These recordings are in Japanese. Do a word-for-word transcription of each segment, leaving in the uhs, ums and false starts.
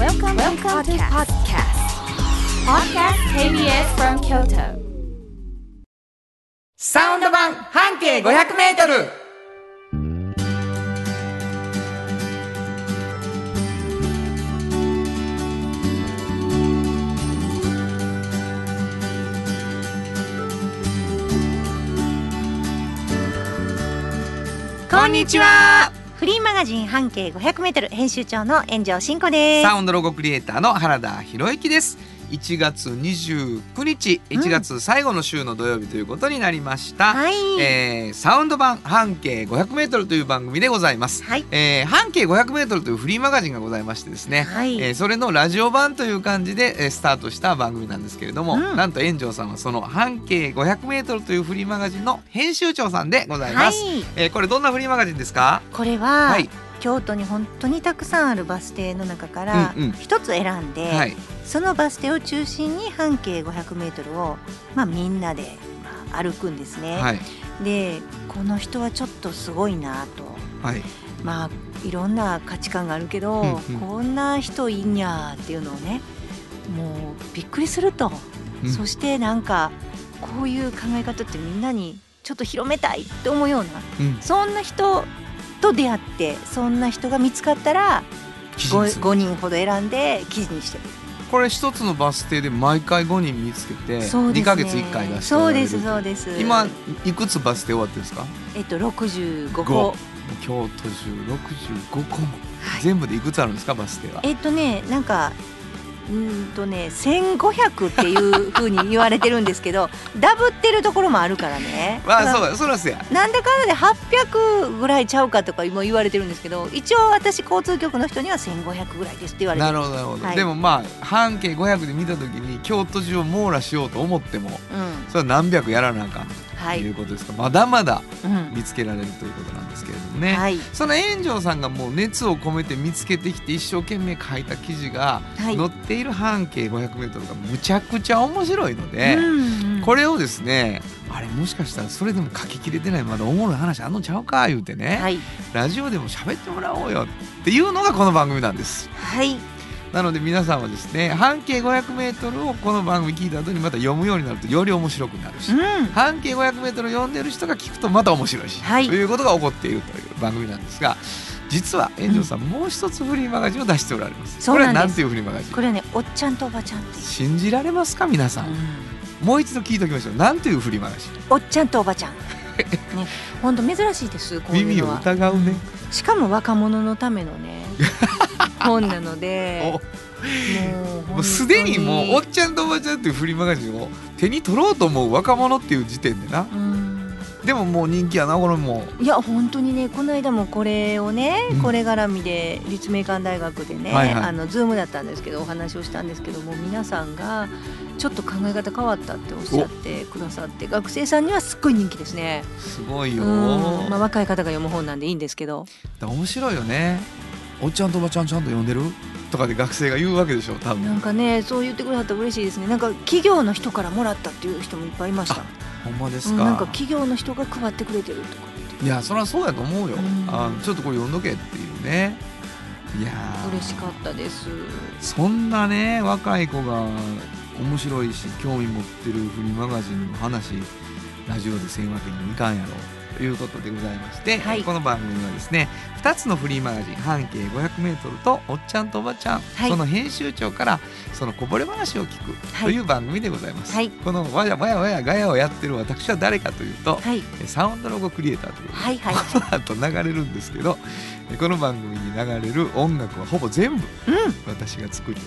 Welcome to podcast. Podcast ケービーエス from Kyoto. サウンド版半径ごひゃくメートル。こんにちは。フリーマガジン半径 ごひゃくメートル 編集長の円城信子です。サウンドロゴクリエイターの原田博之です。いちがつにじゅうくにち、うん、いちがつ最後の週の土曜日ということになりました、はいえー、サウンド版半径 ごひゃくメートル という番組でございます、はいえー、半径 ごひゃくメートル というフリーマガジンがございましてですね、はいえー、それのラジオ版という感じで、えー、スタートした番組なんですけれども、うん、なんと円城さんはその半径 ごひゃくメートル というフリーマガジンの編集長さんでございます、はいえー、これどんなフリーマガジンですか？これは、はい京都に本当にたくさんあるバス停の中から一つ選んで、うんうんはい、そのバス停を中心に半径 ごひゃくメートル を、まあ、みんなで歩くんですね、はい、でこの人はちょっとすごいなと、はいまあ、いろんな価値観があるけど、うんうん、こんな人いいにゃっていうのをねもうびっくりすると、うん、そしてなんかこういう考え方ってみんなにちょっと広めたいって思うような、うん、そんな人と出会ってそんな人が見つかったら 5, ごにんほど選んで記事にしてる。これ一つのバス停で毎回ごにん見つけてにかげついっかい出して。そうですそうです。今いくつバス停終わってるんですか？えっとろくじゅうごこ。京都中ろくじゅうごこ、はい、全部でいくつあるんですかバス停は？えっとねなんかうんとねせんごひゃくっていう風に言われてるんですけどダブってるところもあるからね。まあそうそうなんですよ。なんだかんだではっぴゃくぐらいちゃうかとかも言われてるんですけど一応私交通局の人にはせんごひゃくぐらいですって言われてる。なるほどなるほど、はい、でもまあ半径ごひゃくで見た時に京都中を網羅しようと思っても、うん、それは何百やらなあかんということですか、はい、まだまだ見つけられるということなんですけれどもね、はい、その円城さんがもう熱を込めて見つけてきて一生懸命書いた記事が載っている半径 ごひゃくメートル がむちゃくちゃ面白いので、うんうん、これをですねあれもしかしたらそれでも書ききれてないまだおもろい話あんのちゃうか言うてね、はい、ラジオでも喋ってもらおうよっていうのがこの番組なんです、はいなので皆さんはですね半径 ごひゃくメートル をこの番組聞いた後にまた読むようになるとより面白くなるし、うん、半径 ごひゃくメートル を読んでる人が聞くとまた面白いし、はい、ということが起こっているという番組なんですが実は円城さん、うん、もう一つフリーマガジンを出しておられます。そうなんです。これは何ていうフリーマガジン？これはねおっちゃんとおばちゃんっていう。信じられますか皆さん、うん、もう一度聞いておきましょう。何ていうフリーマガジン？おっちゃんとおばちゃんね、ほんと珍しいですこういうのは。耳を疑うね。しかも若者のためのね本なのでもうすでにもうおっちゃんとおばちゃんっていうフリーマガジンを手に取ろうと思う若者っていう時点でな、うん、でももう人気やなこれも。いや本当にねこの間もこれをね、うん、これ絡みで立命館大学でね、はいはい、あの Zoom だったんですけどお話をしたんですけども皆さんがちょっと考え方変わったっておっしゃってくださって学生さんにはすっごい人気ですね。すごいよ、まあ、若い方が読む本なんでいいんですけど面白いよね。おっちゃんとおばちゃんちゃんと読んでるとかで学生が言うわけでしょ多分。なんかねそう言ってくれはったら嬉しいですね。なんか企業の人からもらったっていう人もいっぱいいました。ほんまですか？なんか企業の人が配ってくれてるとか。いやそりゃそうやと思うよ、うん、あちょっとこれ読んどけっていうね。いや嬉しかったです。そんなね若い子が面白いし興味持ってるフリーマガジンの話ラジオでせんわけにいかんやろということでございまして、はい、この番組はですねふたつのフリーマガジン半径 ごひゃくメートル とおっちゃんとおばちゃん、はい、その編集長からそのこぼれ話を聞くという番組でございます、はい、このわやわやわやガヤをやってる私は誰かというと、はい、サウンドロゴクリエイターということで、はいはい、この後流れるんですけどこの番組に流れる音楽はほぼ全部私が作り、うん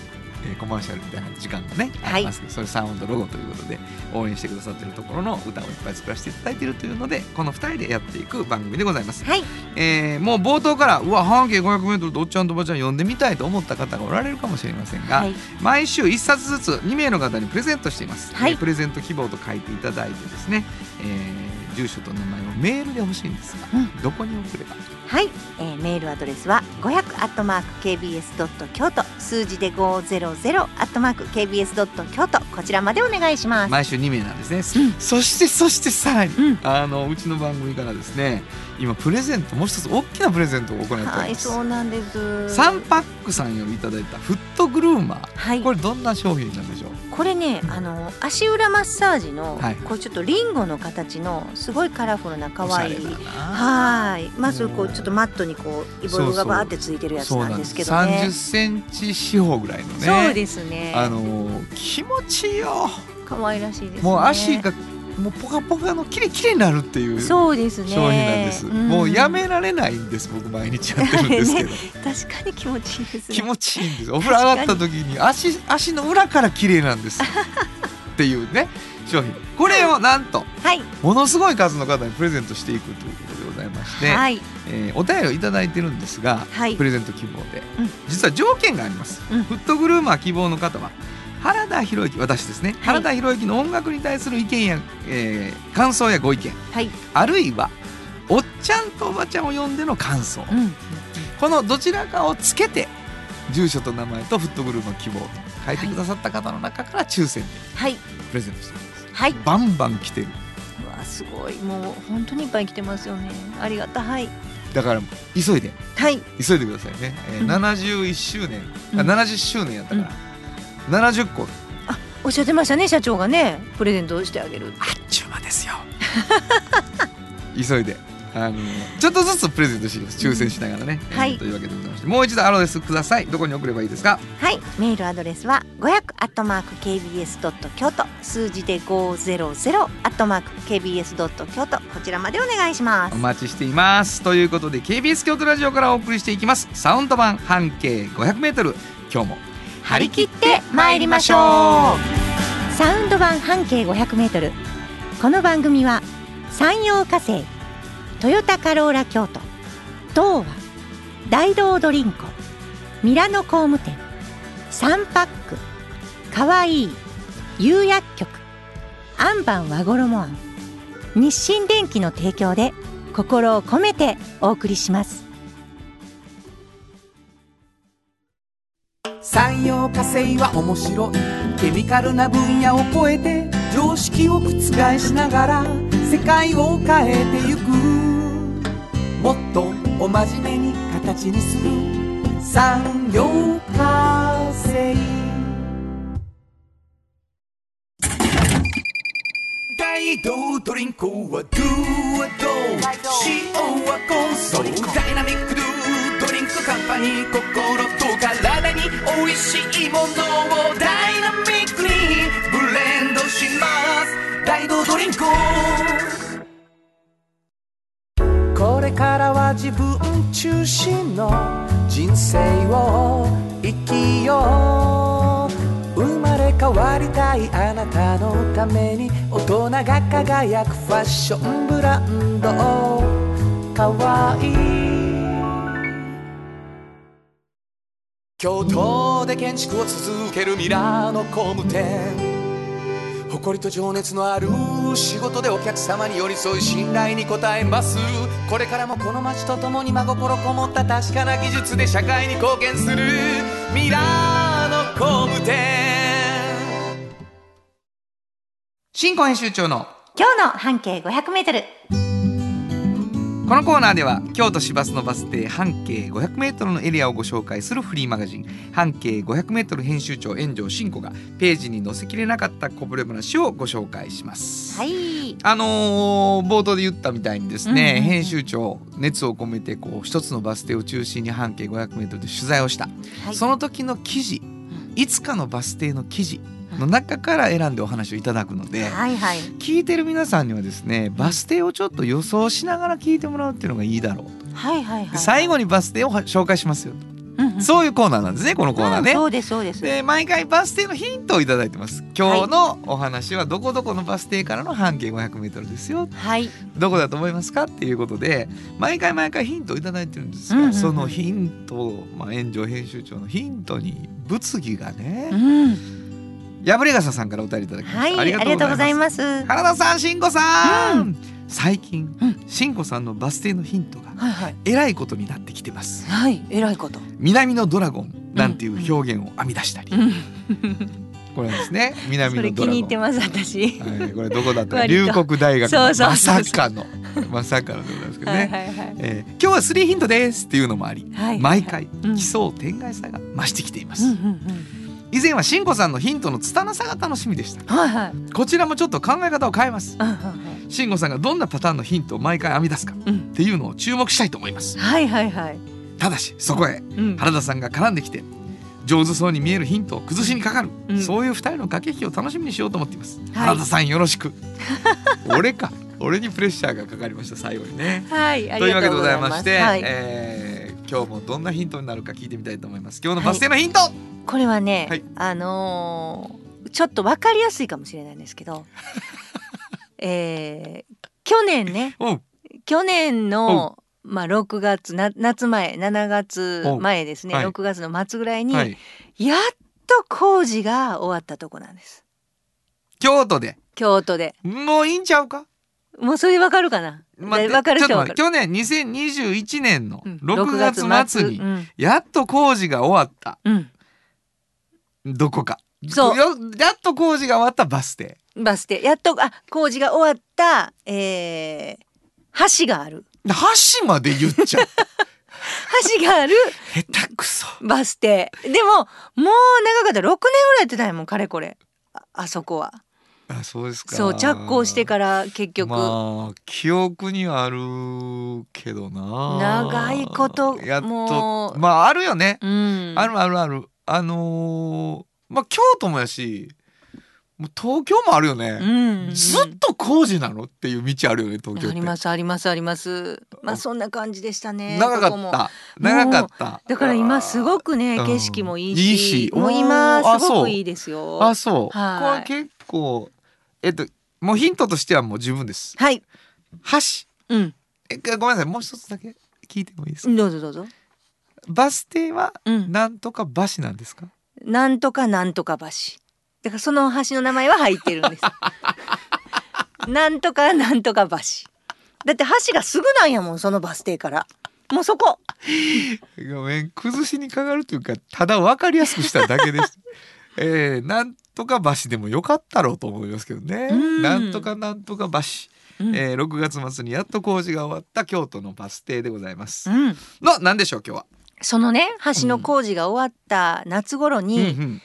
コマーシャルみたいな時間がね、はい、ありますけどそれサウンドロゴということで応援してくださっているところの歌をいっぱい作らせていただいているというのでこのふたりでやっていく番組でございます、はいえー、もう冒頭からうわ半径 ごひゃくメートル とおっちゃんとおばちゃん呼んでみたいと思った方がおられるかもしれませんが、はい、毎週いっさつずつにめいの方にプレゼントしています、はい、プレゼント希望と書いていただいてですね、えー、住所と名前をメールで欲しいんですが、うん、どこに送れば？はい、えー、メールアドレスは ごひゃく アットマーク ケービーエス ドット キョウト 数字で ごひゃく アットマーク ケービーエス ドット キョウト こちらまでお願いします。毎週に名なんですね、うん、そしてそしてさらに、うん、あのうちの番組からですね今プレゼントもう一つ大きなプレゼントを行っております。はい、そうなんです。サンパックさんよりいただいたフットグルーマー、はい、これどんな商品なんでしょう？これね、あの足裏マッサージの、はい、こうちょっとリンゴの形のすごいカラフルな可愛い、はい、まずこうちょっとマットにこうイボイボがバーってついてるやつなんですけどね。さんじゅっセンチ四方ぐらいのね。そうですね。あの気持ちいいよ。可愛らしいですね。もう足がもうポカポカのキレキレになるっていう商品なんです。もうやめられないんです。僕毎日やってるんですけど。ね、確かに気持ちいいですね。気持ちいいんです。お風呂上がった時に足足の裏からキレイなんです。っていうね商品。これをなんと、はい、ものすごい数の方にプレゼントしていくということでございまして、はい、えー、お便りをいただいてるんですが、はい、プレゼント希望で、うん、実は条件があります。うん、フットグルーマー希望の方は。原田博之、私ですね、はい、原田博之の音楽に対する意見や、えー、感想やご意見、はい、あるいはおっちゃんとおばちゃんを呼んでの感想、うん、このどちらかをつけて住所と名前とフットグループの希望と書いてくださった方の中から抽選でプレゼントしています、はい、バンバン来てる、うわすごい、もう本当にいっぱい来てますよね、ありがたい、はい、だから急いで、はい、急いでくださいね、えーうん、ななじゅういっしゅうねん、うん、ななじゅっしゅうねんやったから、うん、ななじゅっこ、あ、おっしゃってましたね、社長がね、プレゼントしてあげる、あっちゅう間ですよ急いであのちょっとずつプレゼントしていきます、抽選しながらね、うん、はい、というわけでございまして、もう一度アドレスください。どこに送ればいいですか？はい、メールアドレスは ごひゃく アットマーク ケービーエス ドット キョウト 数字で ごひゃく アットマーク ケービーエス ドット キョウト こちらまでお願いします。お待ちしています。ということで ケービーエス 京都ラジオからお送りしていきますサウンド版半径 ごひゃくメートル、今日も張り切って参りましょう。サウンド版半径 ごひゃくメートル、 この番組は山陽火星、トヨタカローラ京都、東和、大道ドリンコ、ミラノ工務店、サンパック、かわいい釉薬局、アンバン和衣庵、日清電機の提供で心を込めてお送りします。産業化成は面白い、ケミカルな分野を超えて常識を覆しながら世界を変えてゆく、もっとお真面目に形にする産業化成、大道ドリンクはドゥはドゥ、塩はコンソー、ダイナミックドゥドリンクカンパニー、心と体に美味しいものをダイナミックにブレンドします、大道ドリンク。これからは自分中心の人生を生きよう、生まれ変わりたいあなたのために大人が輝くファッションブランド、かわいい京都で建築を続けるミラノ工務店、誇りと情熱のある仕事でお客様に寄り添い信頼に応えます、これからもこの街とともに真心こもった確かな技術で社会に貢献するミラノ工務店、新婚編集長の今日の半径 ごひゃくメートル、このコーナーでは京都市バスのバス停半径 ごひゃくメートル のエリアをご紹介するフリーマガジン半径 ごひゃくメートル 編集長円城真子がページに載せきれなかったこぼれ話をご紹介します、はい、あのー、冒頭で言ったみたいにですね、うんうんうん、編集長熱を込めてこう一つのバス停を中心に半径 ごひゃくメートル で取材をした、はい、その時の記事、いつかのバス停の記事の中から選んでお話をいただくので、はいはい、聞いてる皆さんにはですねバス停をちょっと予想しながら聞いてもらうっていうのがいいだろうと、はいはいはい、最後にバス停を紹介しますよと、うんうん、そういうコーナーなんですね、このコーナーね、うん、そうですそうです。で、毎回バス停のヒントをいただいてます。今日のお話はどこどこのバス停からの半径 ごひゃくメートル ですよ、はい、どこだと思いますかっていうことで毎回毎回ヒントをいただいてるんですが、うんうんうん、そのヒント、まあ、円城編集長のヒントに物議がね、うん、破れ傘さんからお便りいただきました、はい、ありがとうございます。原田さん、慎吾さん、うん、最近、うん、新子さんのバス停のヒントが、はいはい、えらいことになってきてます、はい、えらいこと。南のドラゴンなんていう表現を編み出したり、うんうん、これですね、南のドラゴン、それ気に入ってます私、はい、これどこだったか龍谷大学のまさかのまさかのことですけどね、はいはいはい、えー、今日はスリーヒントですっていうのもあり、はいはいはい、毎回奇想天外さが増してきています、うんうんうんうん。以前は新子さんのヒントの拙さが楽しみでした、はいはい、こちらもちょっと考え方を変えます、うんうんうん、新子さんがどんなパターンのヒントを毎回編み出すか、うん、っていうのを注目したいと思います、はいはいはい、ただしそこへ原田さんが絡んできて、うん、上手そうに見えるヒントを崩しにかかる、うん、そういう二人の駆け引きを楽しみにしようと思っています、はい、原田さんよろしく俺か俺にプレッシャーがかかりました最後にね、はい、ありがとうございます。というわけでございまして、はい、えー、今日もどんなヒントになるか聞いてみたいと思います。今日のバス停のヒント、はい、これはね、はい、あのー、ちょっと分かりやすいかもしれないんですけど、えー、去年ね、去年の、まあ、ろくがつな夏前しちがつまえですね、はい、ろくがつの末ぐらいに、はい、やっと工事が終わったとこなんです。京都で京都でもういいんちゃうか、もうそれ分かるかな、分かる人は分かる。去年にせんにじゅういちねんのろくがつ末にやっと工事が終わった、うん、どこかそうやっと工事が終わったバス停バス停やっとあ工事が終わった、えー、橋がある、橋まで言っちゃう橋がある下手くそバス停でももう長かった、ろくねんぐらいやってないもんかれこれ あ, あそこはあそうですか。そう着工してから結局、まあ、記憶にあるけどな長いことやっともうまああるよね、うん、あるあるある、あのー、まあ京都もやしもう東京もあるよね、うんうんうん、ずっと工事なのっていう道あるよね東京って。ありますありますあります。まあそんな感じでしたね。長かった長かっただから今すごくね景色もいい し,、うん、いいしもう今すごくいいですよ。あそう、はい、これ結構えっともうヒントとしてはもう十分です。はい、橋、うん、えごめんなさいもう一つだけ聞いてもいいですか。どうぞどうぞ。バス停はなんとか橋なんですか、うん、なんとかなんとか橋だからその橋の名前は入ってるんですなんとかなんとか橋だって橋がすぐなんやもん、そのバス停からもうそこごめん崩しにかかるというかただ分かりやすくしただけです、えー、なんとか橋でもよかったろうと思いますけどね。なんとかなんとか橋、うん、えー、ろくがつ末にやっと工事が終わった京都のバス停でございます、うん、の何でしょう今日は。そのね橋の工事が終わった夏頃に、うんうんうん、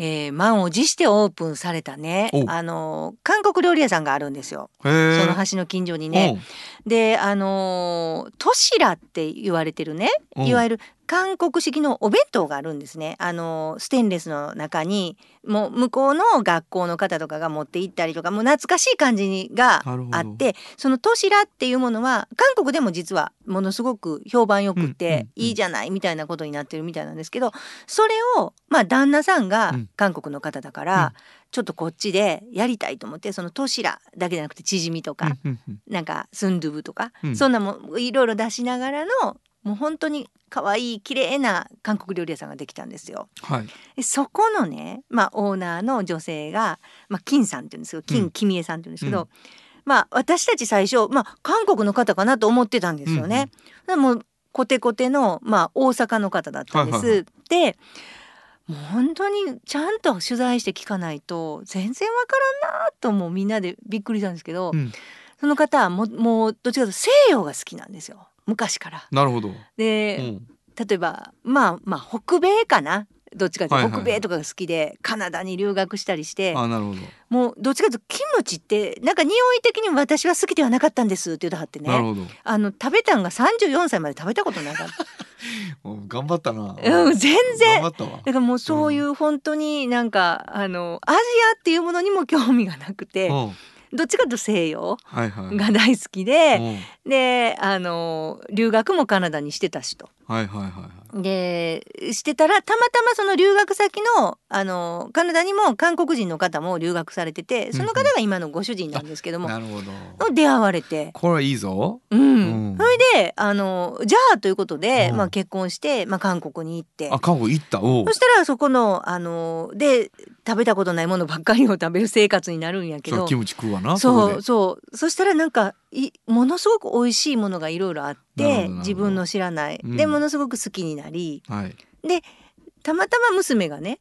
えー、満を持してオープンされたねあの韓国料理屋さんがあるんですよ、その橋の近所にね。であのトシラって言われてるね、いわゆる韓国式のお弁当があるんですね。あのステンレスの中にもう向こうの学校の方とかが持って行ったりとかもう懐かしい感じがあって、そのトシラっていうものは韓国でも実はものすごく評判よくて、うん、いいじゃないみたいなことになってるみたいなんですけど、それをまあ旦那さんが韓国の方だから、うん、ちょっとこっちでやりたいと思って、そのトシラだけじゃなくてチヂミとか、うん、なんかスンドゥブとか、うん、そんなもいろいろ出しながらのもう本当に可愛い綺麗な韓国料理屋さんができたんですよ、はい、そこのね、まあ、オーナーの女性が、まあ、金さんって言うんですけど金キミエさんって言うんですけど、うん、まあ、私たち最初、まあ、韓国の方かなと思ってたんですよね、うんうん、もうコテコテの、まあ、大阪の方だったんです、はいはいはい、でもう本当にちゃんと取材して聞かないと全然わからんなともうみんなでびっくりしたんですけど、うん、その方は も, もうどっちかというと西洋が好きなんですよ昔から。なるほど。で、うん、例えば、まあ、まあ北米かなどっちかというと、はいはい、北米とかが好きでカナダに留学したりして。あ、なるほど。もうどっちかというとキムチってなんか匂い的にも私は好きではなかったんですって言うとはってね。なるほど。あの食べたんがさんじゅうよんさいまで食べたことなかった頑張ったな、うん、全然頑張ったわ。だからもうそういう本当になんか、うん、あのアジアっていうものにも興味がなくて、うん、どっちかと西洋が大好きで、はいはい、であの留学もカナダにしてたしと、はいはいはい、でしてたらたまたまその留学先 の, あのカナダにも韓国人の方も留学されてて、その方が今のご主人なんですけども、うんうん、なるほど。出会われてこれはいいぞ、うんうん、それであのじゃあということで、まあ、結婚して、まあ、韓国に行って。あ、韓国行った。おそしたらそこ の, あので食べたことないものばっかりを食べる生活になるんやけど。キムチ食うわな。そうそう。そしたらなんかいものすごく美味しいものがいろいろあって、自分の知らない、うん、でものすごく好きになり、はい、でたまたま娘がね、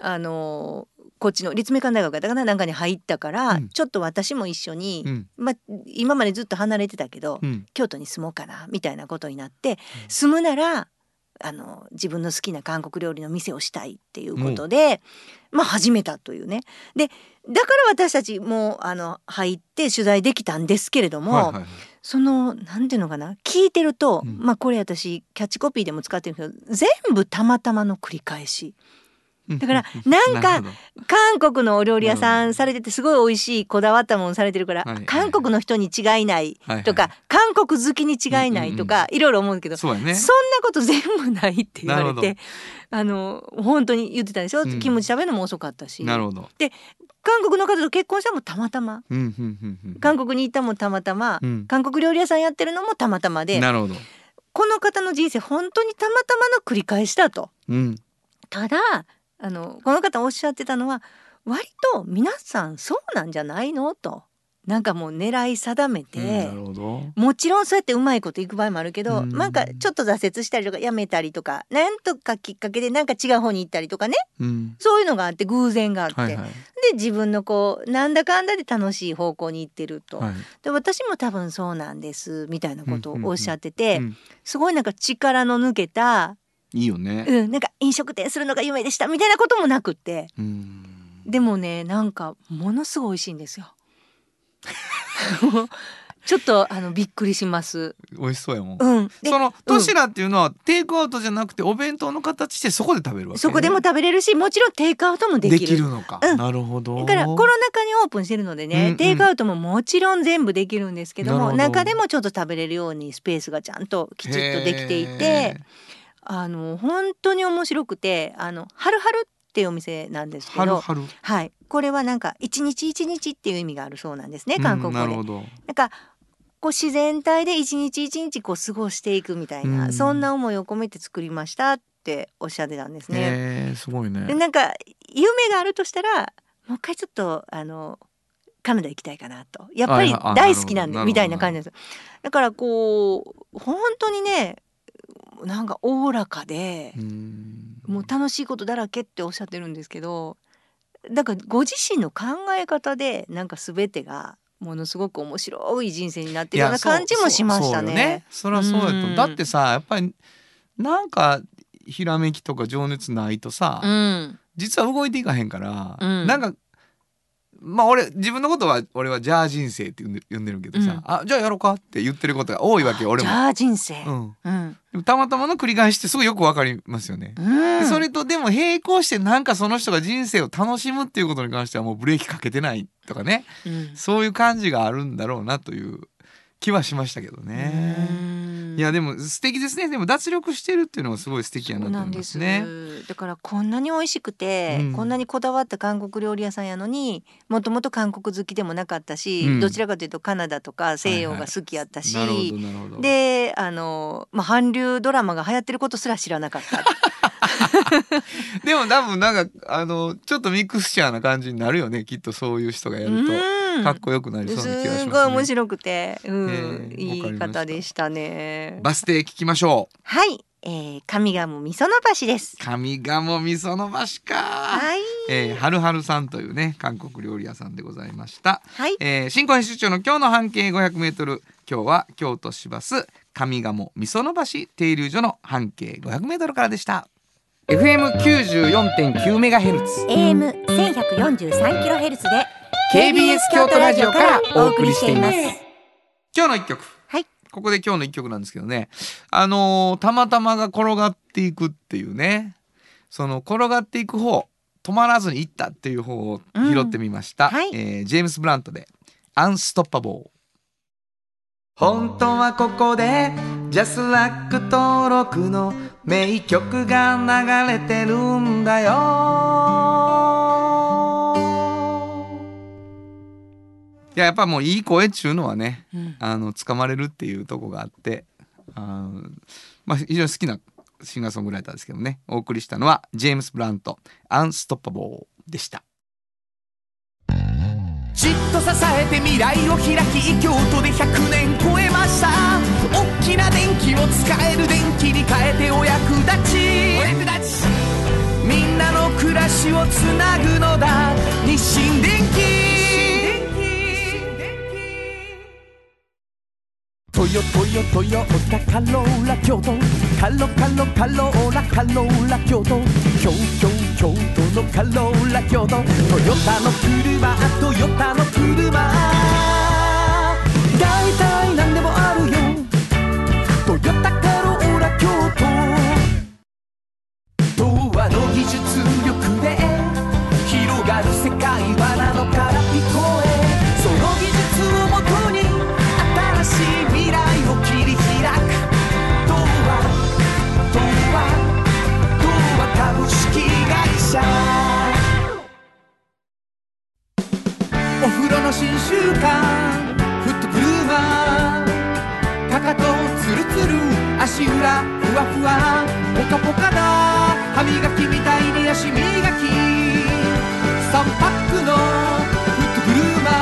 あのー、こっちの立命館大学だからなんかに入ったから、うん、ちょっと私も一緒に、うん、まあ、今までずっと離れてたけど、うん、京都に住もうかなみたいなことになって、うん、住むならあの自分の好きな韓国料理の店をしたいっていうことで、まあ、始めたというね。でだから私たちもあの入って取材できたんですけれども、はいはいはい、そのなんていうのかな、聞いてると、うん、まあ、これ私キャッチコピーでも使ってるけど、全部たまたまの繰り返しだから、なんか韓国のお料理屋さんされててすごい美味しいこだわったものされてるから、はいはい、韓国の人に違いないとか、はいはい、韓国好きに違いないとか、うんうんうん、いろいろ思うけど、 そうだね、そんなこと全部ないって言われて、あの本当に言ってたでしょ、うん、キムチ食べるのも遅かったし、なるほど。で韓国の方と結婚したのもたまたま、うんうんうんうん、韓国に行ったのもたまたま、うん、韓国料理屋さんやってるのもたまたまで、なるほど、この方の人生本当にたまたまの繰り返しだと、うん、ただあのこの方おっしゃってたのは、割と皆さんそうなんじゃないのと、なんかもう狙い定めて、うん、なるほど、もちろんそうやってうまいこといく場合もあるけど、うん、なんかちょっと挫折したりとかやめたりとか、なんとかきっかけでなんか違う方に行ったりとかね、うん、そういうのがあって、偶然があって、はいはい、で自分のこうなんだかんだで楽しい方向に行ってると、はい、で私も多分そうなんですみたいなことをおっしゃってて、うんうんうん、すごいなんか力の抜けた、いいよね、うん、なんか飲食店するのが夢でしたみたいなこともなくって、うん、でもね、なんかものすごい美味しいんですよちょっとあのびっくりします。美味しそうやもん、うん、そのトシラっていうのは、うん、テイクアウトじゃなくてお弁当の形でそこで食べるわけ、ね、そこでも食べれるし、もちろんテイクアウトもできる、できるのか、うん、なるほど。だからコロナ禍にオープンしてるのでね、うんうん、テイクアウトももちろん全部できるんですけども、中でもちょっと食べれるようにスペースがちゃんときちっとできていて、あの本当に面白くて、あのハルハルっていうお店なんですけど、はるはる、はい、これはなんか一日一日っていう意味があるそうなんですね、韓国語で、うん、なるほど、なんかこう自然体で一日一日こう過ごしていくみたいな、うん、そんな思いを込めて作りましたっておっしゃってたんですね。へー、すごいね。でなんか夢があるとしたら、もう一回ちょっとあのカナダ行きたいかなと、やっぱり大好きなんでみたいな感じです。だからこう本当にね、なんかおおらかで、うん、もう楽しいことだらけっておっしゃってるんですけど、だからご自身の考え方でなんか全てがものすごく面白い人生になってるような感じもしましたね。そりゃそうやと、うん、だってさ、やっぱりなんかひらめきとか情熱ないとさ、うん、実は動いていかへんから、うん、なんかまあ俺自分のことは俺はジャー人生って呼んでるけどさ、うん、あじゃあやろうかって言ってることが多いわけよ、俺もジャー人生、うんうん、でもたまたまの繰り返しってすごいよくわかりますよね、うん、それとでも並行してなんかその人が人生を楽しむっていうことに関してはもうブレーキかけてないとかね、うん、そういう感じがあるんだろうなという気はしましたけどね。いやでも素敵ですね。でも脱力してるっていうのはすごい素敵やなと思いますね。そうなんです。だからこんなに美味しくて、うん、こんなにこだわった韓国料理屋さんやのに、もともと韓国好きでもなかったし、うん、どちらかというとカナダとか西洋が好きやったし、はいはい、なるほどなるほど。であの、まあ、韓流ドラマが流行ってることすら知らなかったでも多分なんかあのちょっとミクスチャーな感じになるよね、きっとそういう人がやると、うん、かっこよくなりそうな気がしますね。すごい面白くて、うん、えー、いい方でしたね。バス停聞きましょう。はい、えー、上賀茂みその橋です。上賀茂みその橋か、はい、えー、はるはるさんというね韓国料理屋さんでございました、はい、えー、新婚編集長の今日の半径 ごひゃくメートル、 今日は京都市バス上賀茂みその橋停留所の半径 ごひゃくメートル からでした。エフエムきゅうじゅうよんてんきゅう メガヘルツ、エーエムせんひゃくよんじゅうさん キロヘルツで ケービーエス 京都ラジオからお送りしています。今日の一曲、はい、ここで今日の一曲なんですけどね、あのー、たまたまが転がっていくっていうね、その転がっていく方、止まらずに行ったっていう方を拾ってみました、うん、はい、えー、ジェームス・ブラントでアンストッパボー。本当はここでジャスラック登録の名曲が流れてるんだよ。いや、やっぱもういい声っちゅうのはね、うん、あの掴まれるっていうとこがあって、あの、まあ、非常に好きなシンガーソングライターですけどね。お送りしたのはジェームス・ブラント、アンストッパボーでした。じっと支えて未来を開き、京都でひゃくねん超えました。大きな電気を使える電気に変えてお役立ち、お役立ち、みんなの暮らしをつなぐのだ、日清電気。トヨトヨトヨタカローラ京都、カロカロカローラカローラ京都、京京京都のカローラ京都、トヨタの車、トヨタの車、だいたいなんでもあるよ、トヨタカローラ京都。童話の技術力で広がる世界はなのから聞こえ、その技術をもとに新しい未来を切り開く、童話、童話、童話株式会社。お風呂の新習慣フットブルーマー、かかとツルツル、足裏ふわふわ、ポカポカだ、歯磨きみたいに足磨き、さんパックのフットブルーマー。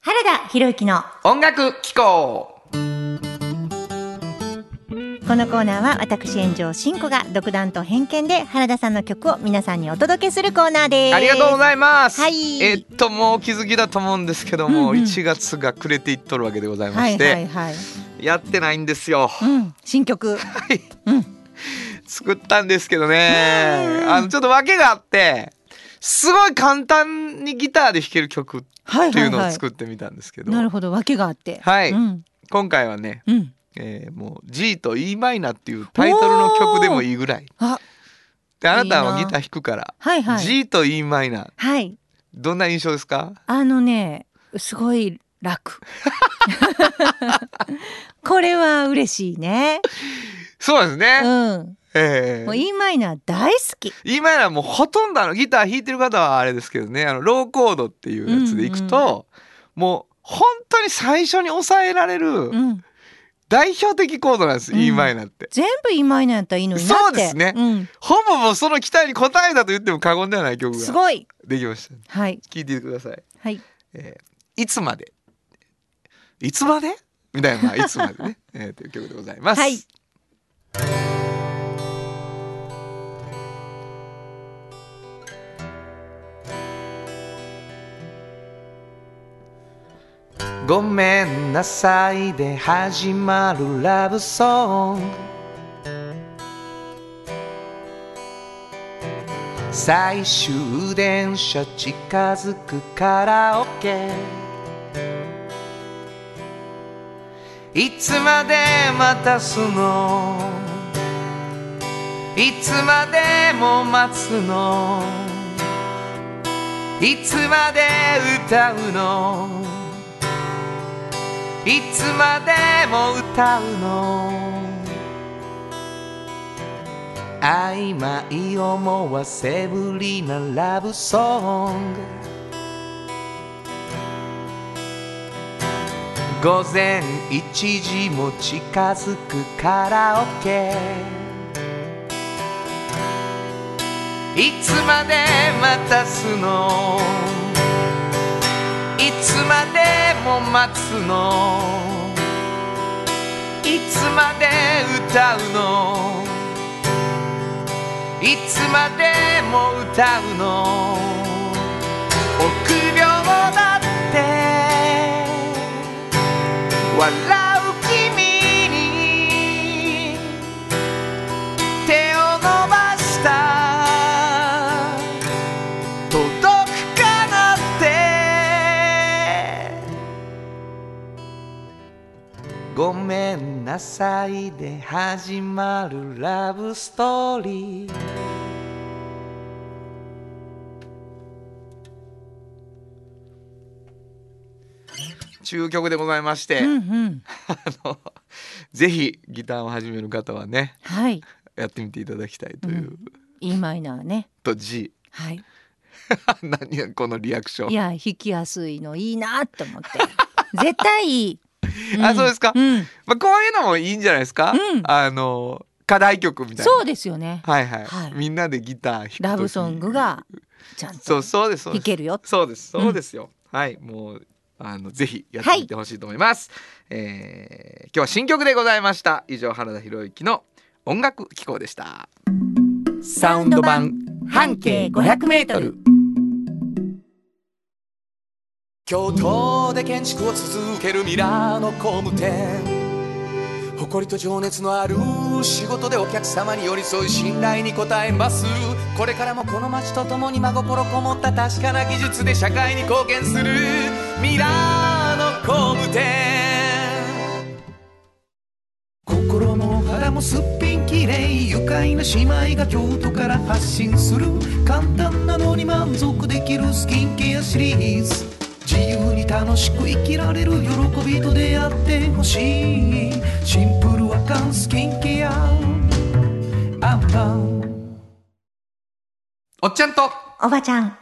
原田博之の音楽機構。このコーナーは私炎上真子が独断と偏見で原田さんの曲を皆さんにお届けするコーナーです。ありがとうございます、はい、えー、っともうお気づきだと思うんですけども、うんうん、いちがつが暮れていっとるわけでございまして、はいはいはい、やってないんですよ、うん、新曲、はい、うん、作ったんですけどね、あのちょっと訳があって、すごい簡単にギターで弾ける曲っていうのを作ってみたんですけど、はいはいはい、なるほど、訳があって、はい、うん、今回はね、うん、えー、もう G と E マイナーっていうタイトルの曲でもいいぐらい。あ、であなたはギター弾くから、はいはい、G と E マイナー、はい、どんな印象ですか？あのね、すごい楽これは嬉しいね。そうですね、うん、えー、もう E マイナー大好き。 E マイナーもうほとんどあのギター弾いてる方はあれですけどね、あのローコードっていうやつでいくと、うんうん、もう本当に最初に抑えられる、うん、代表的コードなんです、うん、E マイナーって。全部 E マイナーやったらいいのになって。そうですね、うん、ほぼもうその期待に応えたと言っても過言ではない曲がすごいできました、はい、聞いてください、はい、えー、いつまでいつまでみたいな、いつまでね、えー、という曲でございます、はい、ごめんなさいで始まるラブソング、最終電車近づくカラオケ、いつまで待たすの、いつまでも待つの、いつまで歌うの、いつまでも歌うの、曖昧思わせぶりなラブソング、午前一時も近づくカラオケ、いつまで待たすの、いつまでも待つの、いつまで歌うの、いつまでも歌うの、臆病だって笑う君に手を伸ばした、ごめんなさいで始まるラブストーリー。中曲でございまして、うんうん、あのぜひギターを始める方はね、はい、やってみていただきたいという、うん、E マイナーねと G、はい、何やこのリアクション。いや弾きやすいのいいなと思って絶対いいあ、そうですか、うん、まあ、こういうのもいいんじゃないですか、うん、あの課題曲みたいな。そうですよね、はいはいはい、みんなでギター弾くとラブソングがちゃんと弾けるよ。そうですそうですよ、うん、はい、もうあのぜひやってみてほしいと思います、はい、えー、今日は新曲でございました。以上、原田博之の音楽機構でした。サウンド版半径ごひゃくメートル。京都で建築を続けるミラーの工務店、誇りと情熱のある仕事でお客様に寄り添い信頼に応えます。これからもこの街とともに真心こもった確かな技術で社会に貢献するミラーの工務店。心も肌もすっぴんきれい、愉快な姉妹が京都から発信する。簡単なのに満足できるスキンケアシリーズ、自由に楽しく生きられる喜びと出会ってほしい。シンプルアカンスキンケアアンパン。おっちゃんとおばちゃん。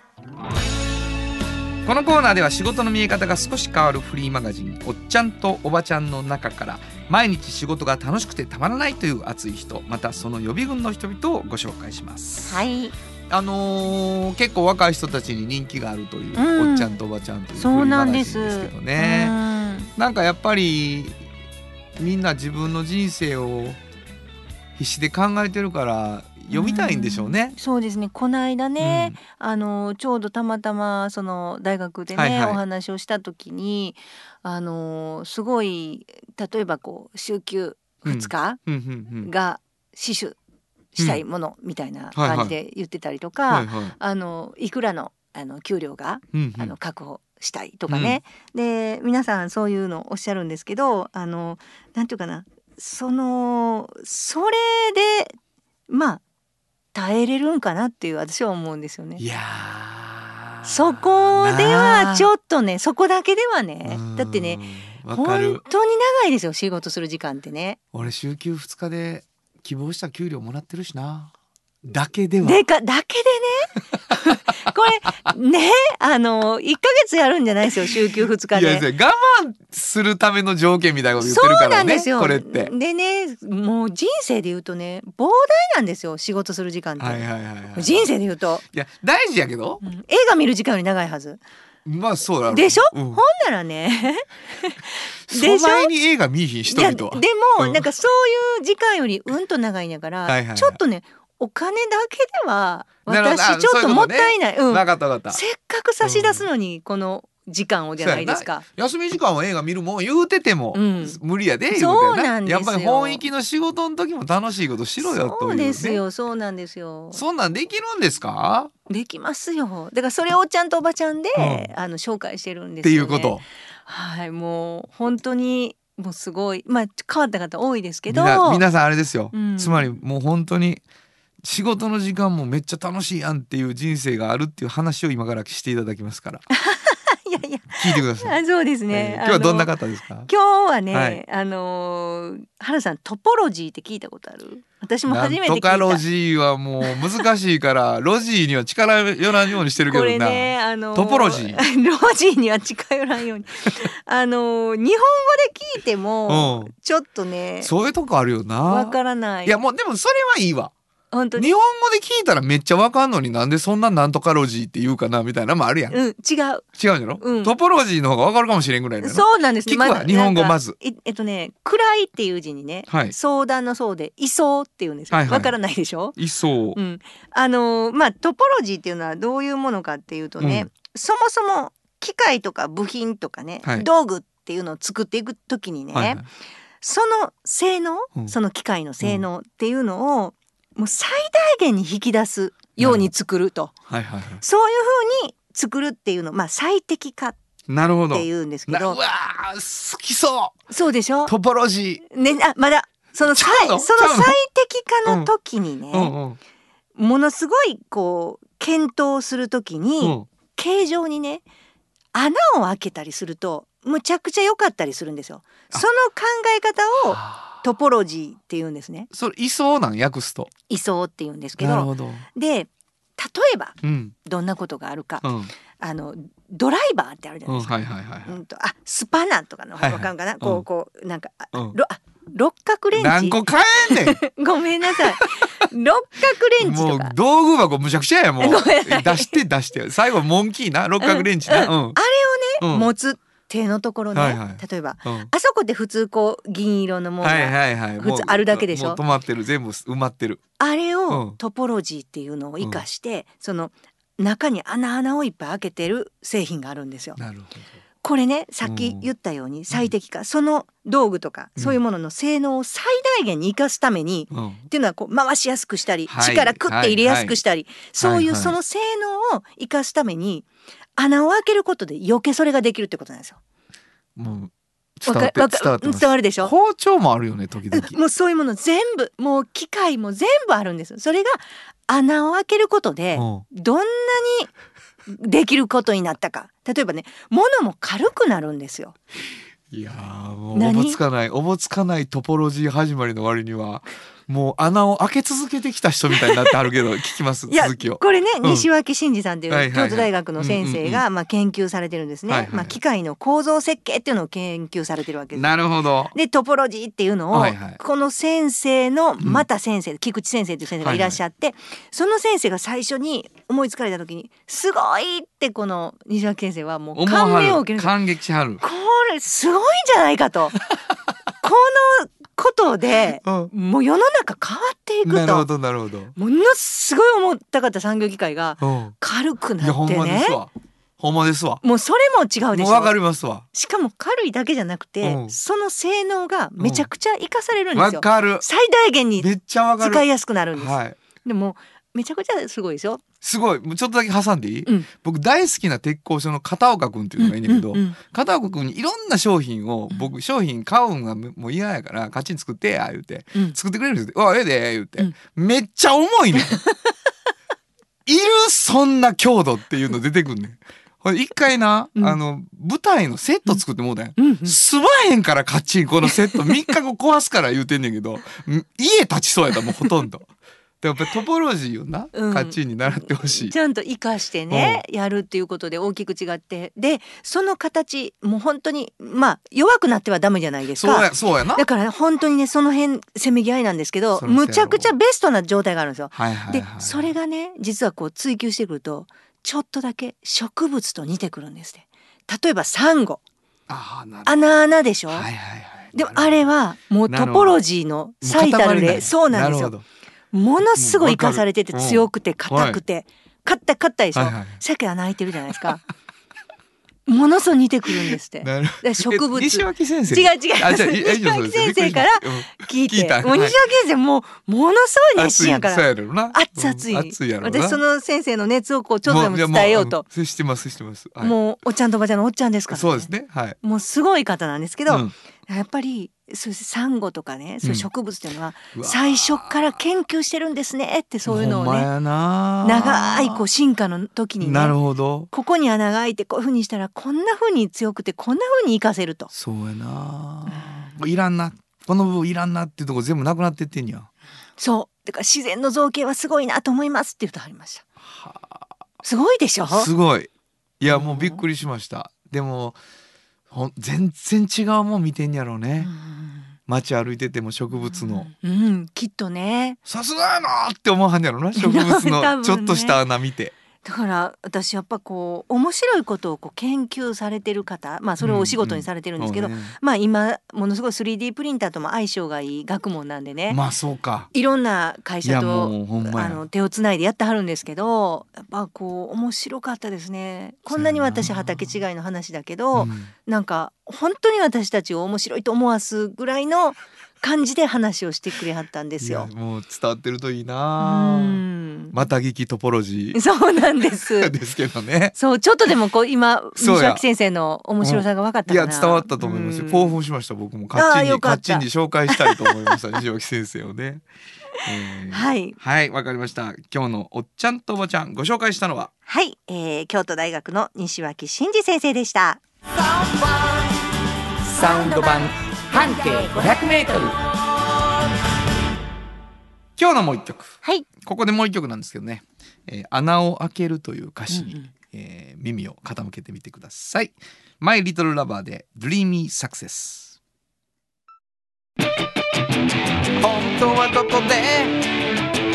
このコーナーでは仕事の見え方が少し変わるフリーマガジンおっちゃんとおばちゃんの中から、毎日仕事が楽しくてたまらないという熱い人、またその予備軍の人々をご紹介します。はい、あのー、結構若い人たちに人気があるという、うん、おっちゃんとおばちゃんというフリーマガジンですけどね。なんです、うん、なんかやっぱりみんな自分の人生を必死で考えてるから読みたいんでしょうね、うん、そうですね。こないだね、うん、あのちょうどたまたまその大学でね、はいはい、お話をした時にあのすごい、例えばこう週休ふつかが死守したいものみたいな感じで言ってたりとか、あのいくらのあの給料が、うんうん、あの確保したいとかね、うん、で皆さんそういうのおっしゃるんですけど、あのなんていうかな、そのそれでまあ耐えれるんかなっていう私は思うんですよね。いやそこではちょっとね、そこだけではね、だってね本当に長いですよ仕事する時間ってね。俺週休ふつかで希望した給料もらってるしな、だけではでかだけでねこれね、あのいっかげつやるんじゃないですよ週休ふつかで。いやいや、我慢するための条件みたいなこと言ってるからね。そうなんですよ、これって。でね、もう人生で言うとね膨大なんですよ仕事する時間って、はいはいはいはい、人生で言うと。いや大事やけど、うん、映画見る時間より長いはず。まあそうだろうでしょ、うん、ほんならねでそ前に映画見えひん人々は。でも、うん、なんかそういう時間よりうんと長いんやからはいはい、はい、ちょっとねお金だけでは私ちょっともったいない。せっかく差し出すのにこの時間をじゃないですか、うん、休み時間は映画見るもん言うてても、うん、無理やで。そうなんですよ、やっぱり本域の仕事の時も楽しいことしろよという、ね、そうですよ、そうなんですよ。そんなんできるんですか。できますよ。だからそれをおっちゃんとおばちゃんで、うん、あの紹介してるんですよねっていうこと。はい、もう本当にもうすごい、まあ、変わった方多いですけど皆さんあれですよ、うん、つまりもう本当に仕事の時間もめっちゃ楽しいやんっていう人生があるっていう話を今からしていただきますからいやいや聞いてください。あ、そうですね、えー、今日はどんな方ですか。今日はね、はい、あのー、原さんトポロジーって聞いたことある。私も初めて聞いた。トカロジーはもう難しいからロジーには近寄らんようにしてるけどなこれ、ね、あのー、トポロジーロジーには近寄らんようにあのー、日本語で聞いてもちょっとね、うん、そういうとこあるよな、わからない。いやもうでもそれはいいわ。本当に日本語で聞いたらめっちゃわかんのになんでそんななんとかロジーって言うかなみたいなのもあるやん、うん、違う違うじゃろ、うん、トポロジーの方がわかるかもしれんぐらいだな。そうなんです、ね、聞くわ、ま、日本語まずえ、えっとね、暗いっていう字にね、はい、相談の相でいそうっていうんですよ、はいはい、わからないでしょいそう、うん、あのー、まあトポロジーっていうのはどういうものかっていうとね、うん、そもそも機械とか部品とかね、はい、道具っていうのを作っていくときにね、はいはい、その性能、うん、その機械の性能っていうのを、うんもう最大限に引き出すように作ると、はいはいはい、そういう風に作るっていうの、まあ、最適化っていうんですけ ど, どうわ好きそうそうでしょトポロジー、ね、あまだそ の, その最適化の時にね、うんうんうん、ものすごいこう検討する時に、うん、形状にね穴を開けたりするとむちゃくちゃ良かったりするんですよ。その考え方をトポロジーって言うんですね。それ位相なん訳すと位相って言うんですけ ど, なるほど。で例えば、うん、どんなことがあるか、うん、あのドライバーってあるじゃないですか。あスパナとかの分かるかな、うん、こうこうなんか、うん、あ六角レンチ何個買えんねんごめんなさい六角レンチとかもう道具箱むちゃくちゃやもうごめんなさい出して出して最後モンキーな六角レンチな、うんうんうん、あれをね、うん、持つ手のところね、はいはい、例えば、うん、あそこで普通こう銀色のものが普通あるだけでしょ、はいはいはい、もう、もう止まってる全部埋まってるあれをトポロジーっていうのを生かして、うん、その中に穴穴をいっぱい開けてる製品があるんですよ。なるほど。これねさっき言ったように最適化、うん、その道具とか、うん、そういうものの性能を最大限に生かすために、うん、っていうのはこう回しやすくしたり、はい、力くって入れやすくしたり、はい、そういうその性能を生かすために、はいはい、穴を開けることで余計それができるってことなんですよ。もう伝わって、伝わってます。伝わるでしょ。包丁もあるよね時々。もうそういうもの全部もう機械も全部あるんです。それが穴を開けることでどんなにできることになったか。例えばね、物も軽くなるんですよ。いやーもうおぼつかないおぼつかないトポロジー始まりの割にはもう穴を開け続けてきた人みたいになってあるけど聞きます続きを。これね、うん、西脇真嗣さんという京都大学の先生がまあ研究されてるんですね、はいはいはい、まあ、機械の構造設計っていうのを研究されてるわけです。なるほど。でトポロジーっていうのを、はいはい、この先生のまた先生、うん、菊池先生という先生がいらっしゃって、はいはい、その先生が最初に思いつかれた時にすごいってこの西脇先生はもう感銘を受ける。感激しはる。これすごいんじゃないかとこのことで、うん、もう世の中変わっていくと。なるほどなるほど。ものすごい思ったかった産業機会が軽くなってね、うん、いやほんまですわほんまですわ。もうそれも違うでしょ。もうわかりますわ。しかも軽いだけじゃなくて、うん、その性能がめちゃくちゃ生かされるんですよ。わかる。最大限に使いやすくなるんです、はい、でもめちゃくちゃすごいでしょ。すごい。ちょっとだけ挟んでいい、うん、僕大好きな鉄工所の片岡くんっていうのがいいんだけど、うんうんうん、片岡くんにいろんな商品を僕商品買うんがもう嫌やからカチン作ってや言うて、うん、作ってくれるんですよ。わあええで言うて、うん、めっちゃ重いねいるそんな強度っていうの出てくんねん。一回な、うん、あの舞台のセット作ってもうたん、うんうん、すまへんからカチンこのセットみっかご壊すから言うてんねんけど家立ちそうやったもうほとんどでやっぱトポロジーをな、うん、カッチンに習ってほしい。ちゃんと生かしてね、うん、やるっていうことで大きく違ってでその形もう本当にまあ弱くなってはダメじゃないですか。そうや、そうやな。だから本当にねその辺せめぎ合いなんですけどむちゃくちゃベストな状態があるんですよ、はいはいはい、でそれがね実はこう追求してくるとちょっとだけ植物と似てくるんですね。例えばサンゴあなる穴穴でしょ、はいはいはい、でもあれはもうトポロジーの最たる例。そうなんですよ。ものすごい生かされてて強くて硬くて硬い硬いでしょ、はいはい、さっき穴開いてるじゃないですかものすごい似てくるんですって植物。西脇先生違う違う西脇先生から聞いて聞いた、はい、もう西脇先生もうものすごい熱心やから熱い熱い、熱いやろな。私その先生の熱をこうちょっとでも伝えようと接してますしてます、はい、もうおっちゃんとおばちゃんのおっちゃんですから、ね、そうですね、はい、もうすごい方なんですけど、うん、やっぱりそうサンゴとかねそういう植物っていうのは最初から研究してるんですねってそういうのをね長いこう進化の時にねなるほどここに穴が開いてこういう風にしたらこんな風に強くてこんな風に活かせると。そうやな、うん、いらんなこの部分いらんなっていうところ全部なくなってってんや。そうだから自然の造形はすごいなと思いますって言うとありました。はすごいでしょ。すごい。いやもうびっくりしました、うん、でもほん全然違うもん見てんやろうね、うん、街歩いてても植物の、うんうん、きっとねさすがやなって思わんやろな植物のちょっとした穴見て、ね、だから私やっぱこう面白いことをこう研究されてる方、まあ、それをお仕事にされてるんですけど、うんうんねまあ、今ものすごい スリーディー プリンターとも相性がいい学問なんでね、まあ、そうかいろんな会社とあの手をつないでやってはるんですけどやっぱこう面白かったですね。こんなに私畑違いの話だけど、うん、なんか本当に私たちを面白いと思わすぐらいの感じで話をしてくれはったんですよ。もう伝わってるといいな。うんまた聞きトポロジーそうなんですですけどねそうちょっとでもこう今西脇先生の面白さが分かったかな、うん、いや伝わったと思いますよ。興奮しました。僕もカッチンにカッチンに紹介したいと思いました西脇先生をねえー、はいはいわかりました。今日のおっちゃんとおばちゃんご紹介したのははい、えー、京都大学の西脇真嗣先生でした。サウンド版半径ごひゃくメートル。今日のもう一曲、はい、ここでもう一曲なんですけどね、えー、穴を開けるという歌詞に、うんうんえー、耳を傾けてみてください。マイリトルラバーで Dreamy Success。本当はどこで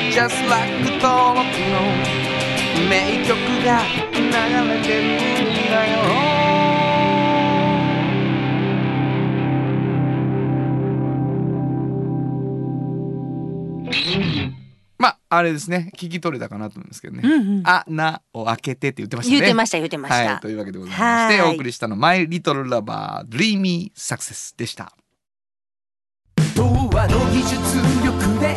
Just Like 登録の名曲が流れてるんだよ。まああれですね、聞き取れたかなと思うんですけどね、うんうん、あなを開けてって言ってましたね。言ってました言ってました、はい、というわけでございまして、お送りしたのマイリトルラバードリーミーサクセスでした。童話の技術力で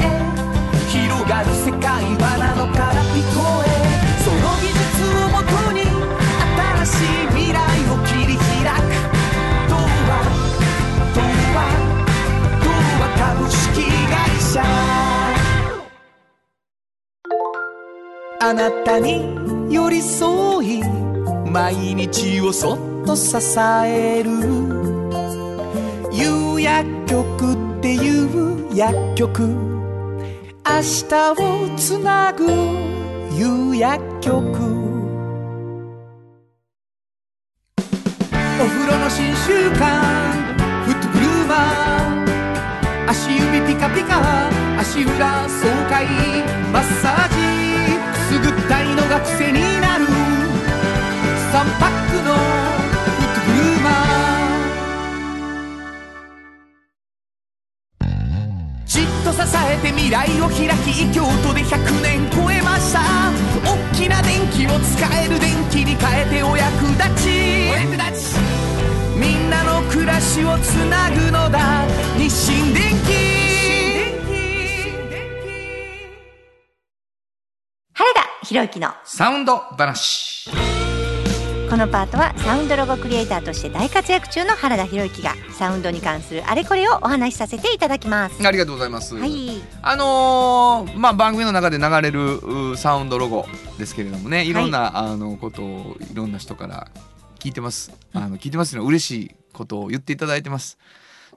広がる世界はなのから聞こえ、その技術をもとに新しい未来を切り開く、童話童話童話株式会社、あなたに寄り添い毎日をそっと支える有薬局っていう薬局、明日をつなぐ有薬局、お風呂の新習慣フットグルーマー、足指ピカピカ足裏爽快マッサージ、すぐったいのが癖になるサンパックのフットグルーマー、じっと支えて未来を開き、京都でひゃくねん超えました。大きな電気を使える電気に変えてお役立ち、お役立ち、みんなの暮らしをつなぐのだ日清電気。ひろゆきのサウンド話。このパートはサウンドロゴクリエイターとして大活躍中の原田ひろゆきがサウンドに関するあれこれをお話しさせていただきます。ありがとうございます、はい。あのーまあ、番組の中で流れるサウンドロゴですけれどもね、いろんな、はい、あのことをいろんな人から聞いてます。あの聞いてますの嬉しいことを言っていただいてます。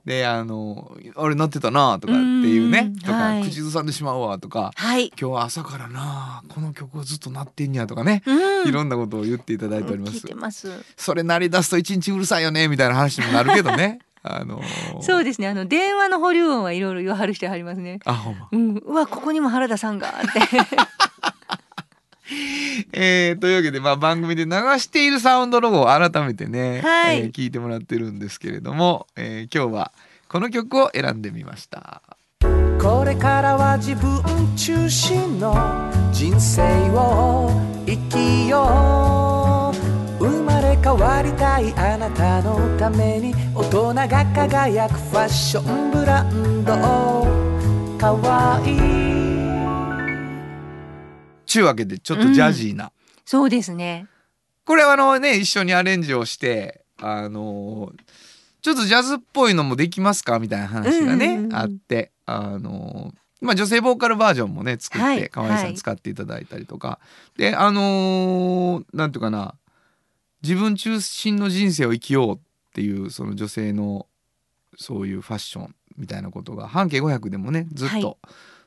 で、あのあれなってたなとかっていうね、うとか、はい、口ずさんでしまうわとか、はい、今日は朝からなこの曲をずっとなってんやとかね、いろんなことを言っていただいております。聞いてます。それ鳴り出すと一日うるさいよねみたいな話にもなるけどねあのー、そうですね、あの電話の保留音はいろいろ言わはる人はありますね。あ、ほんま、うん、うわここにも原田さんがってえー、というわけで、まあ、番組で流しているサウンドロゴを改めてね、はい、えー、聞いてもらってるんですけれども、えー、今日はこの曲を選んでみました。これからは自分中心の人生を生きよう、生まれ変わりたいあなたのために、大人が輝くファッションブランド、かわいいちゅうわけで、ちょっとジャジーな、うん、そうですね。これはあのね、一緒にアレンジをして、あのー、ちょっとジャズっぽいのもできますかみたいな話がね、うんうんうん、あって、あのー、まあ、女性ボーカルバージョンもね作って河合、はい、さん使っていただいたりとか、はい、で、あのー、なんていうかな、自分中心の人生を生きようっていうその女性のそういうファッションみたいなことが半径ごひゃくでもねずっと、はい、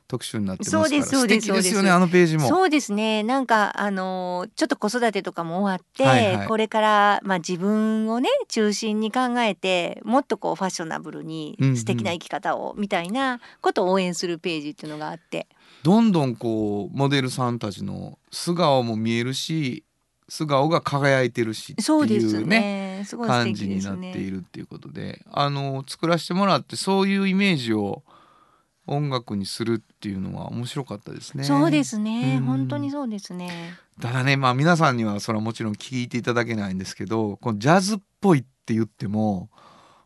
特集になってますから、素敵ですよね、あのページも。そうですね、なんかあのちょっと子育てとかも終わって、はいはい、これから、まあ、自分をね中心に考えて、もっとこうファッショナブルに素敵な生き方を、うんうん、みたいなことを応援するページっていうのがあって、どんどんこうモデルさんたちの素顔も見えるし、素顔が輝いてるしっていうね、そうですね、すごい素敵ですね、感じになっているっていうことで、あの作らせてもらって、そういうイメージを音楽にするっていうのは面白かったですね。そうですね、うん、本当にそうですね。ただね、まあ、皆さんにはそれはもちろん聞いていただけないんですけど、このジャズっぽいって言っても、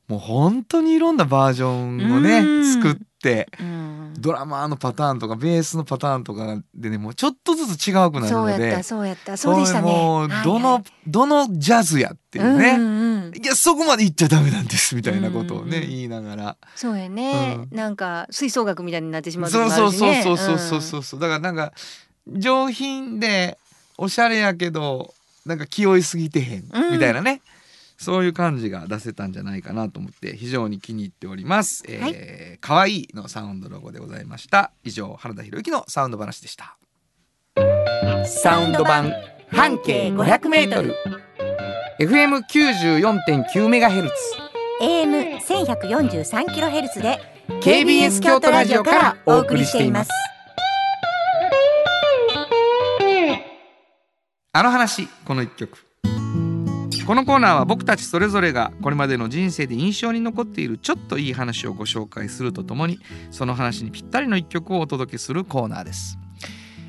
もう本当にいろんなバージョンをね作って、うん、ドラマのパターンとかベースのパターンとかでね、もうちょっとずつ違うくなるので、そうやったそうやったそうでしたね、もうどの、はいはい、どのジャズやっていうね、うんうん、いやそこまで行っちゃダメなんですみたいなことをね、うんうん、言いながら、そうやね、うん、なんか吹奏楽みたいになってしまう時もあるしね、そうそうそうそうそう、だからなんか上品でおしゃれやけどなんか気負いすぎてへん、うん、みたいなね、そういう感じが出せたんじゃないかなと思って非常に気に入っております、はい。えー、かわいいのサウンドロゴでございました。以上、原田ひろゆきのサウンド話でした。サウンド版半径 ごひゃくメートル エフエムきゅうじゅうよんてんきゅうメガヘルツ エーエムせんひゃくよんじゅうさんキロヘルツ でケービーエス 京都ラジオからお送りしています。あの話この一曲。このコーナーは僕たちそれぞれがこれまでの人生で印象に残っているちょっといい話をご紹介するとともに、その話にぴったりの一曲をお届けするコーナーです。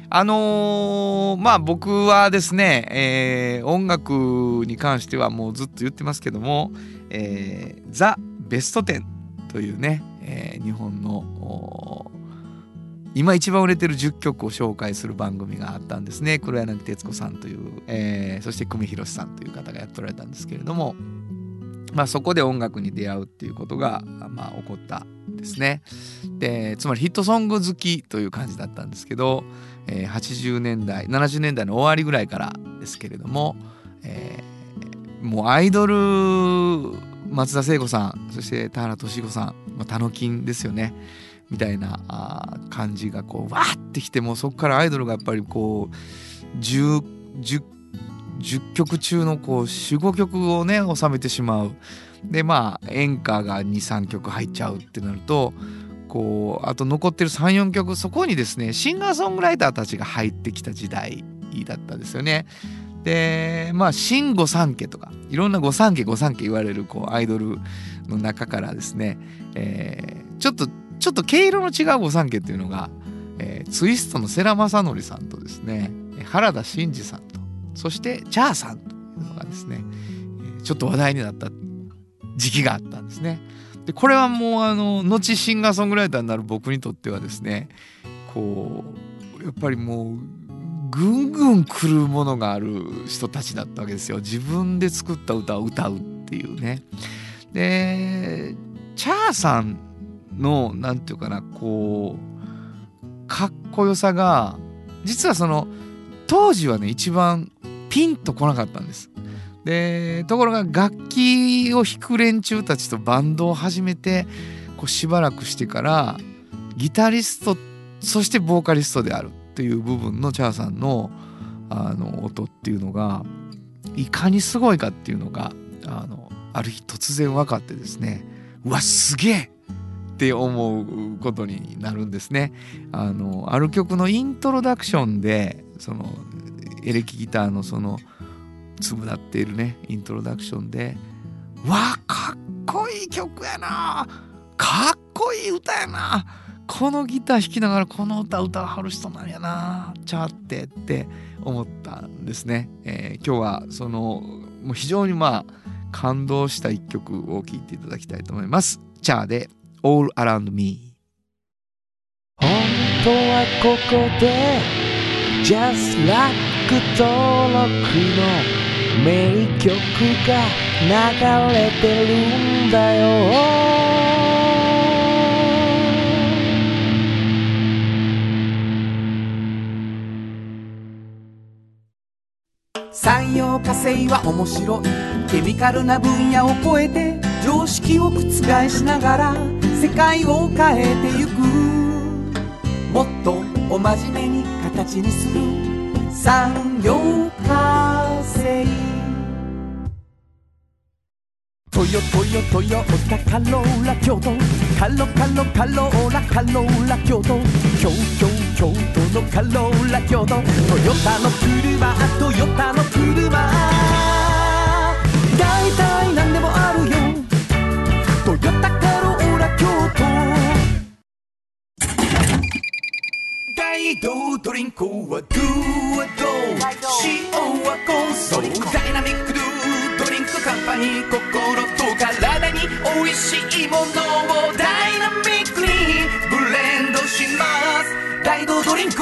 あのー、まあ僕はですね、えー、音楽に関してはもうずっと言ってますけども、えー、ザ・ベストテンというね、えー、日本の今一番売れてるじゅっきょくを紹介する番組があったんですね。黒柳徹子さんという、えー、そして久米宏さんという方がやっておられたんですけれども、まあ、そこで音楽に出会うっていうことが、まあ、起こったんですね。で、つまりヒットソング好きという感じだったんですけど、えー、はちじゅうねんだいななじゅうねんだいの終わりぐらいからですけれども、えー、もうアイドル松田聖子さん、そして田原俊彦さん、たのきんですよねみたいな感じがこうわーってきて、もうそこからアイドルがやっぱりこう 10, 10, 10曲中のこう よん、ごきょくをね収めてしまう。でまあ演歌が に、さんきょく入っちゃうってなると、こうあと残ってる さん、よんきょく、そこにですねシンガーソングライターたちが入ってきた時代だったんですよね。でまあ新御三家とかいろんな御三家御三家言われるこうアイドルの中からですね、えー、ちょっとちょっと毛色の違う御三家っていうのが、えー、ツイストの世良公則さんとですね、原田真二さんと、そしてチャーさんというのがですね、ちょっと話題になった時期があったんですね。でこれはもうあの後シンガーソングライターになる僕にとってはですね、こうやっぱりもうぐんぐん来るものがある人たちだったわけですよ。自分で作った歌を歌うっていうね。でチャーさんのなんていうかな、こうかっこよさが実はその当時はね一番ピンとこなかったんです。でところが楽器を弾く連中たちとバンドを始めてこうしばらくしてから、ギタリストそしてボーカリストであるっていう部分のチャーさんのあの音っていうのがいかにすごいかっていうのが あの、ある日突然分かってですね、うわすげえって思うことになるんですね。あのある曲のイントロダクションでそのエレキギターのその粒立っているねイントロダクションで、わかっこいい曲やな、かっこいい歌やな、このギター弾きながらこの歌歌はる人なんやなちゃってって思ったんですね。えー、今日はそのもう非常にまあ感動した一曲を聴いていただきたいと思います。チャーでAll Around Me。 本当はここで Just Like 登録の名曲が流れてるんだよ。産業化成は面白い、ケミカルな分野を超えて常識を覆しながら世界を変えてゆく、もっとお真面目に形にする産業化成、トヨトヨトヨタカローラ京都、カロカロカローラカローラ京都、京都京都のカローラ京都、トヨタの車トヨタの車、大体何でもあるよトヨタカローラ京都、大道ドリンクはドゥはドゥ、塩は酵素、ダイナミックドゥドリンクカンパニー、心と体に美味しいものをダイナミックにブレンドします、大道ドリンク。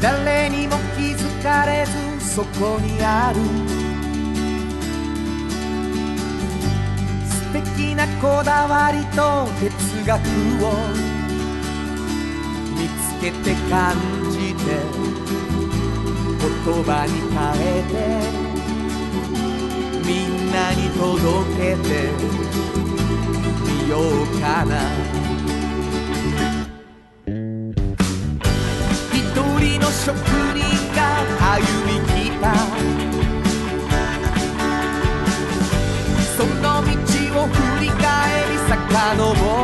誰にも気づかれずそこにある素敵なこだわりと哲学を見つけて感じて言葉に変えてなに届けてみようかな。一人の職人が歩み来た、その道を振り返り遡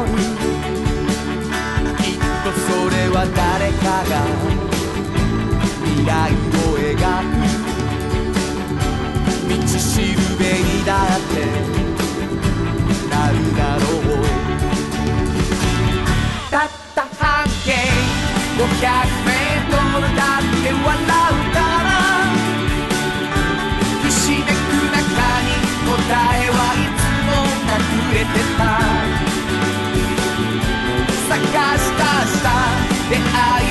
る。きっとそれは誰かが未来を描く。道しるべにだってなるだろう。たった半径ごひゃくメートルだって笑うからひしめく中に答えはいつも隠れてた。探したした出会い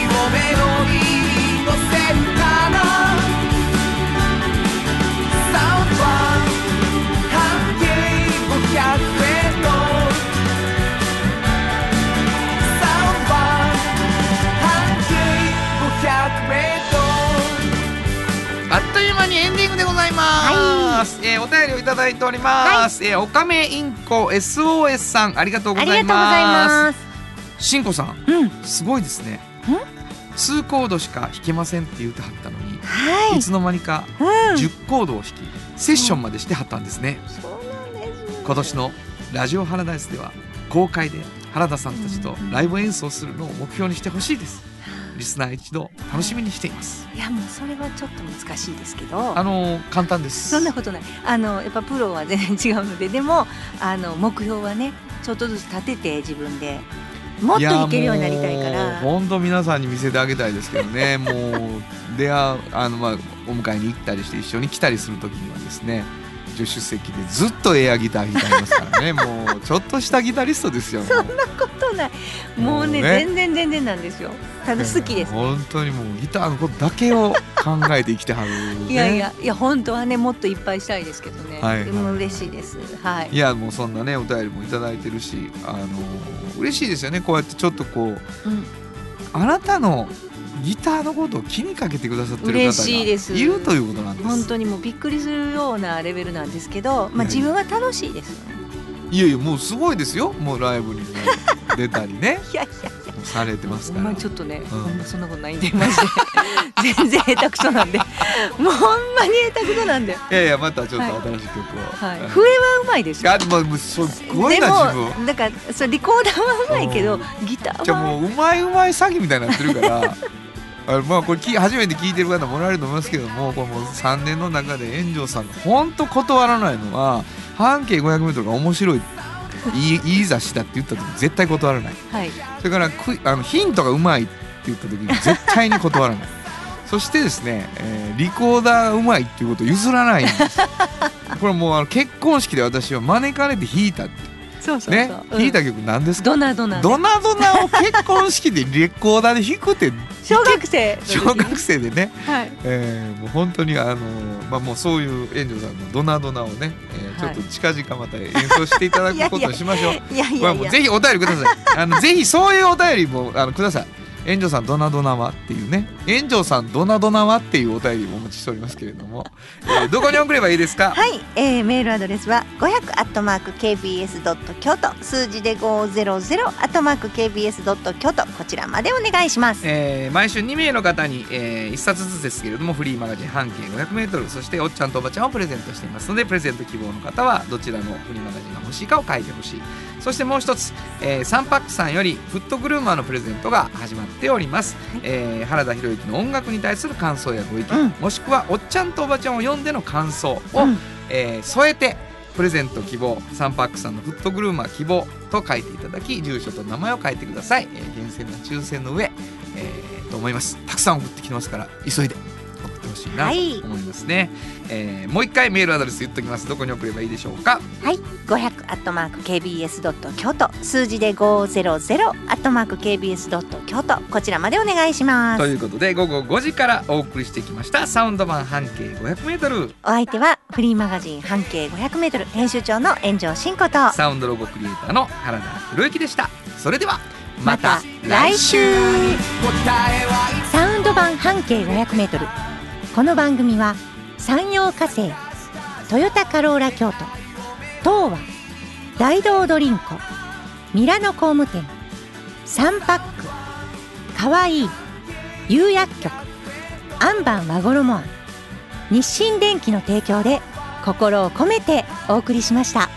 をメロディーに乗せるからエンディングでございます、はいえー、お便りをいただいております、はいえー、おかめインコ エスオーエス さんありがとうございます。しんこさん、うん、すごいですね。にコードしか弾けませんって言ってはったのに、はい、いつの間にかじゅうコードを弾き、うん、セッションまでしてはったんですね。そうなんです。今年のラジオハラダイスでは公開で原田さんたちとライブ演奏するのを目標にしてほしいです。リスナー一度楽しみにしています。いやもうそれはちょっと難しいですけど、あの簡単です。そんなことない。あのやっぱプロは全然違うので、でもあの目標はねちょっとずつ立てて自分でもっと弾けるようになりたいから。本当皆さんに見せてあげたいですけどねもうではあの、まあ、お迎えに行ったりして一緒に来たりする時にはですね助手席でずっとエアギター弾いてありますからねもうちょっとしたギタリストですよ。そんなことない。もう ね, もうね全然全然なんですよ。ただ好きです、ね、本当にもうギターのことだけを考えて生きてはる、ね、いやいやいや本当はねもっといっぱいしたいですけどね、はいはい、でも嬉しいです、はい、いやもうそんなねお便りもいただいてるし、あの嬉しいですよね。こうやってちょっとこう、うん、あなたのギターのことを気にかけてくださってる方がいるということなんです。本当にもうびっくりするようなレベルなんですけど、まあ、自分は楽しいですよね。いやいやもうすごいですよ。もうライブに出たりねいやいやいやされてますから、まあ、ちょっとね、うん、そんなことないんでマジで全然下手くそなんでもうほんまに下手くそなんでいやいやまたちょっと新しい曲を、はいはい、笛はうまいですよ。いやもうすごいな自分。でもなんかそリコーダーはうまいけど、うん、ギターはじゃもううまいうまい詐欺みたいになってるからあまあこれ初めて聞いてる方もおられると思いますけども、これもうさんねんの中で円城さんが本当断らないのは半径 ごひゃくメートル が面白いい い, いい雑誌だって言った時に絶対断らない、はい、それからクイあのヒントがうまいって言った時に絶対に断らないそしてですね、えー、リコーダーうまいっていうことを譲らないんですこれもうあの結婚式で私は招かれて弾いたってそうそうそうね、うん、弾いた曲なんですか。ドナドナドナドナを結婚式でレコーダーで弾くって小学生小学生でね、はいえー、もう本当にあの、まあ、もうそういう円城さんのドナドナをね、えー、ちょっと近々また演奏していただくことにしましょう。いやいやいやいやいや、まあ、ぜひお便りくださいあのぜひそういうお便りもあのください。円城さんドナドナはっていうね、円城さんドナドナはっていうお便りもお持ちしておりますけれども、えー、どこに送ればいいですかはい、えー、メールアドレスは ごひゃく アットマーク ケービーエス ドット キョウト 数字で ごひゃく アットマーク ケービーエス ドット キョウト こちらまでお願いします、えー、毎週に名の方に、えー、いっさつずつですけれどもフリーマガジン半径 ごひゃくメートル そしておっちゃんとおばちゃんをプレゼントしていますので、プレゼント希望の方はどちらのフリーマガジンが欲しいかを書いてほしい。そしてもう一つ、えー、サンパックさんよりフットグルーマーのプレゼントが始まっております、はいえー、原田博之の音楽に対する感想やご意見、うん、もしくはおっちゃんとおばちゃんを読んでの感想を、うんえー、添えてプレゼント希望サンパックさんのフットグルーマー希望と書いていただき、住所と名前を書いてください、えー、厳選な抽選の上、えー、と思います。たくさん送ってきますから急いで送ってほしいなと思いますね、はいえー、もう一回メールアドレス言っておきます。どこに送ればいいでしょうか。はいごひゃく アットマーク ケービーエス ドット キョウト 数字で ごひゃく アットマーク ケービーエス ドット キョウト こちらまでお願いします。ということでごごごじからお送りしてきましたサウンド版半径 ごひゃくメートル、 お相手はフリーマガジン半径 ごひゃくメートル 編集長の円城真子とサウンドロゴクリエイターの原田博之でした。それではまた来週。サウンド版半径 ごひゃくメートル、 この番組は山陽火星トヨタカローラ京都、東和、大道ドリンコ、ミラノ工務店、サンパック、かわいい、釉薬局、アンバン和衣庵、日清電機の提供で心を込めてお送りしました。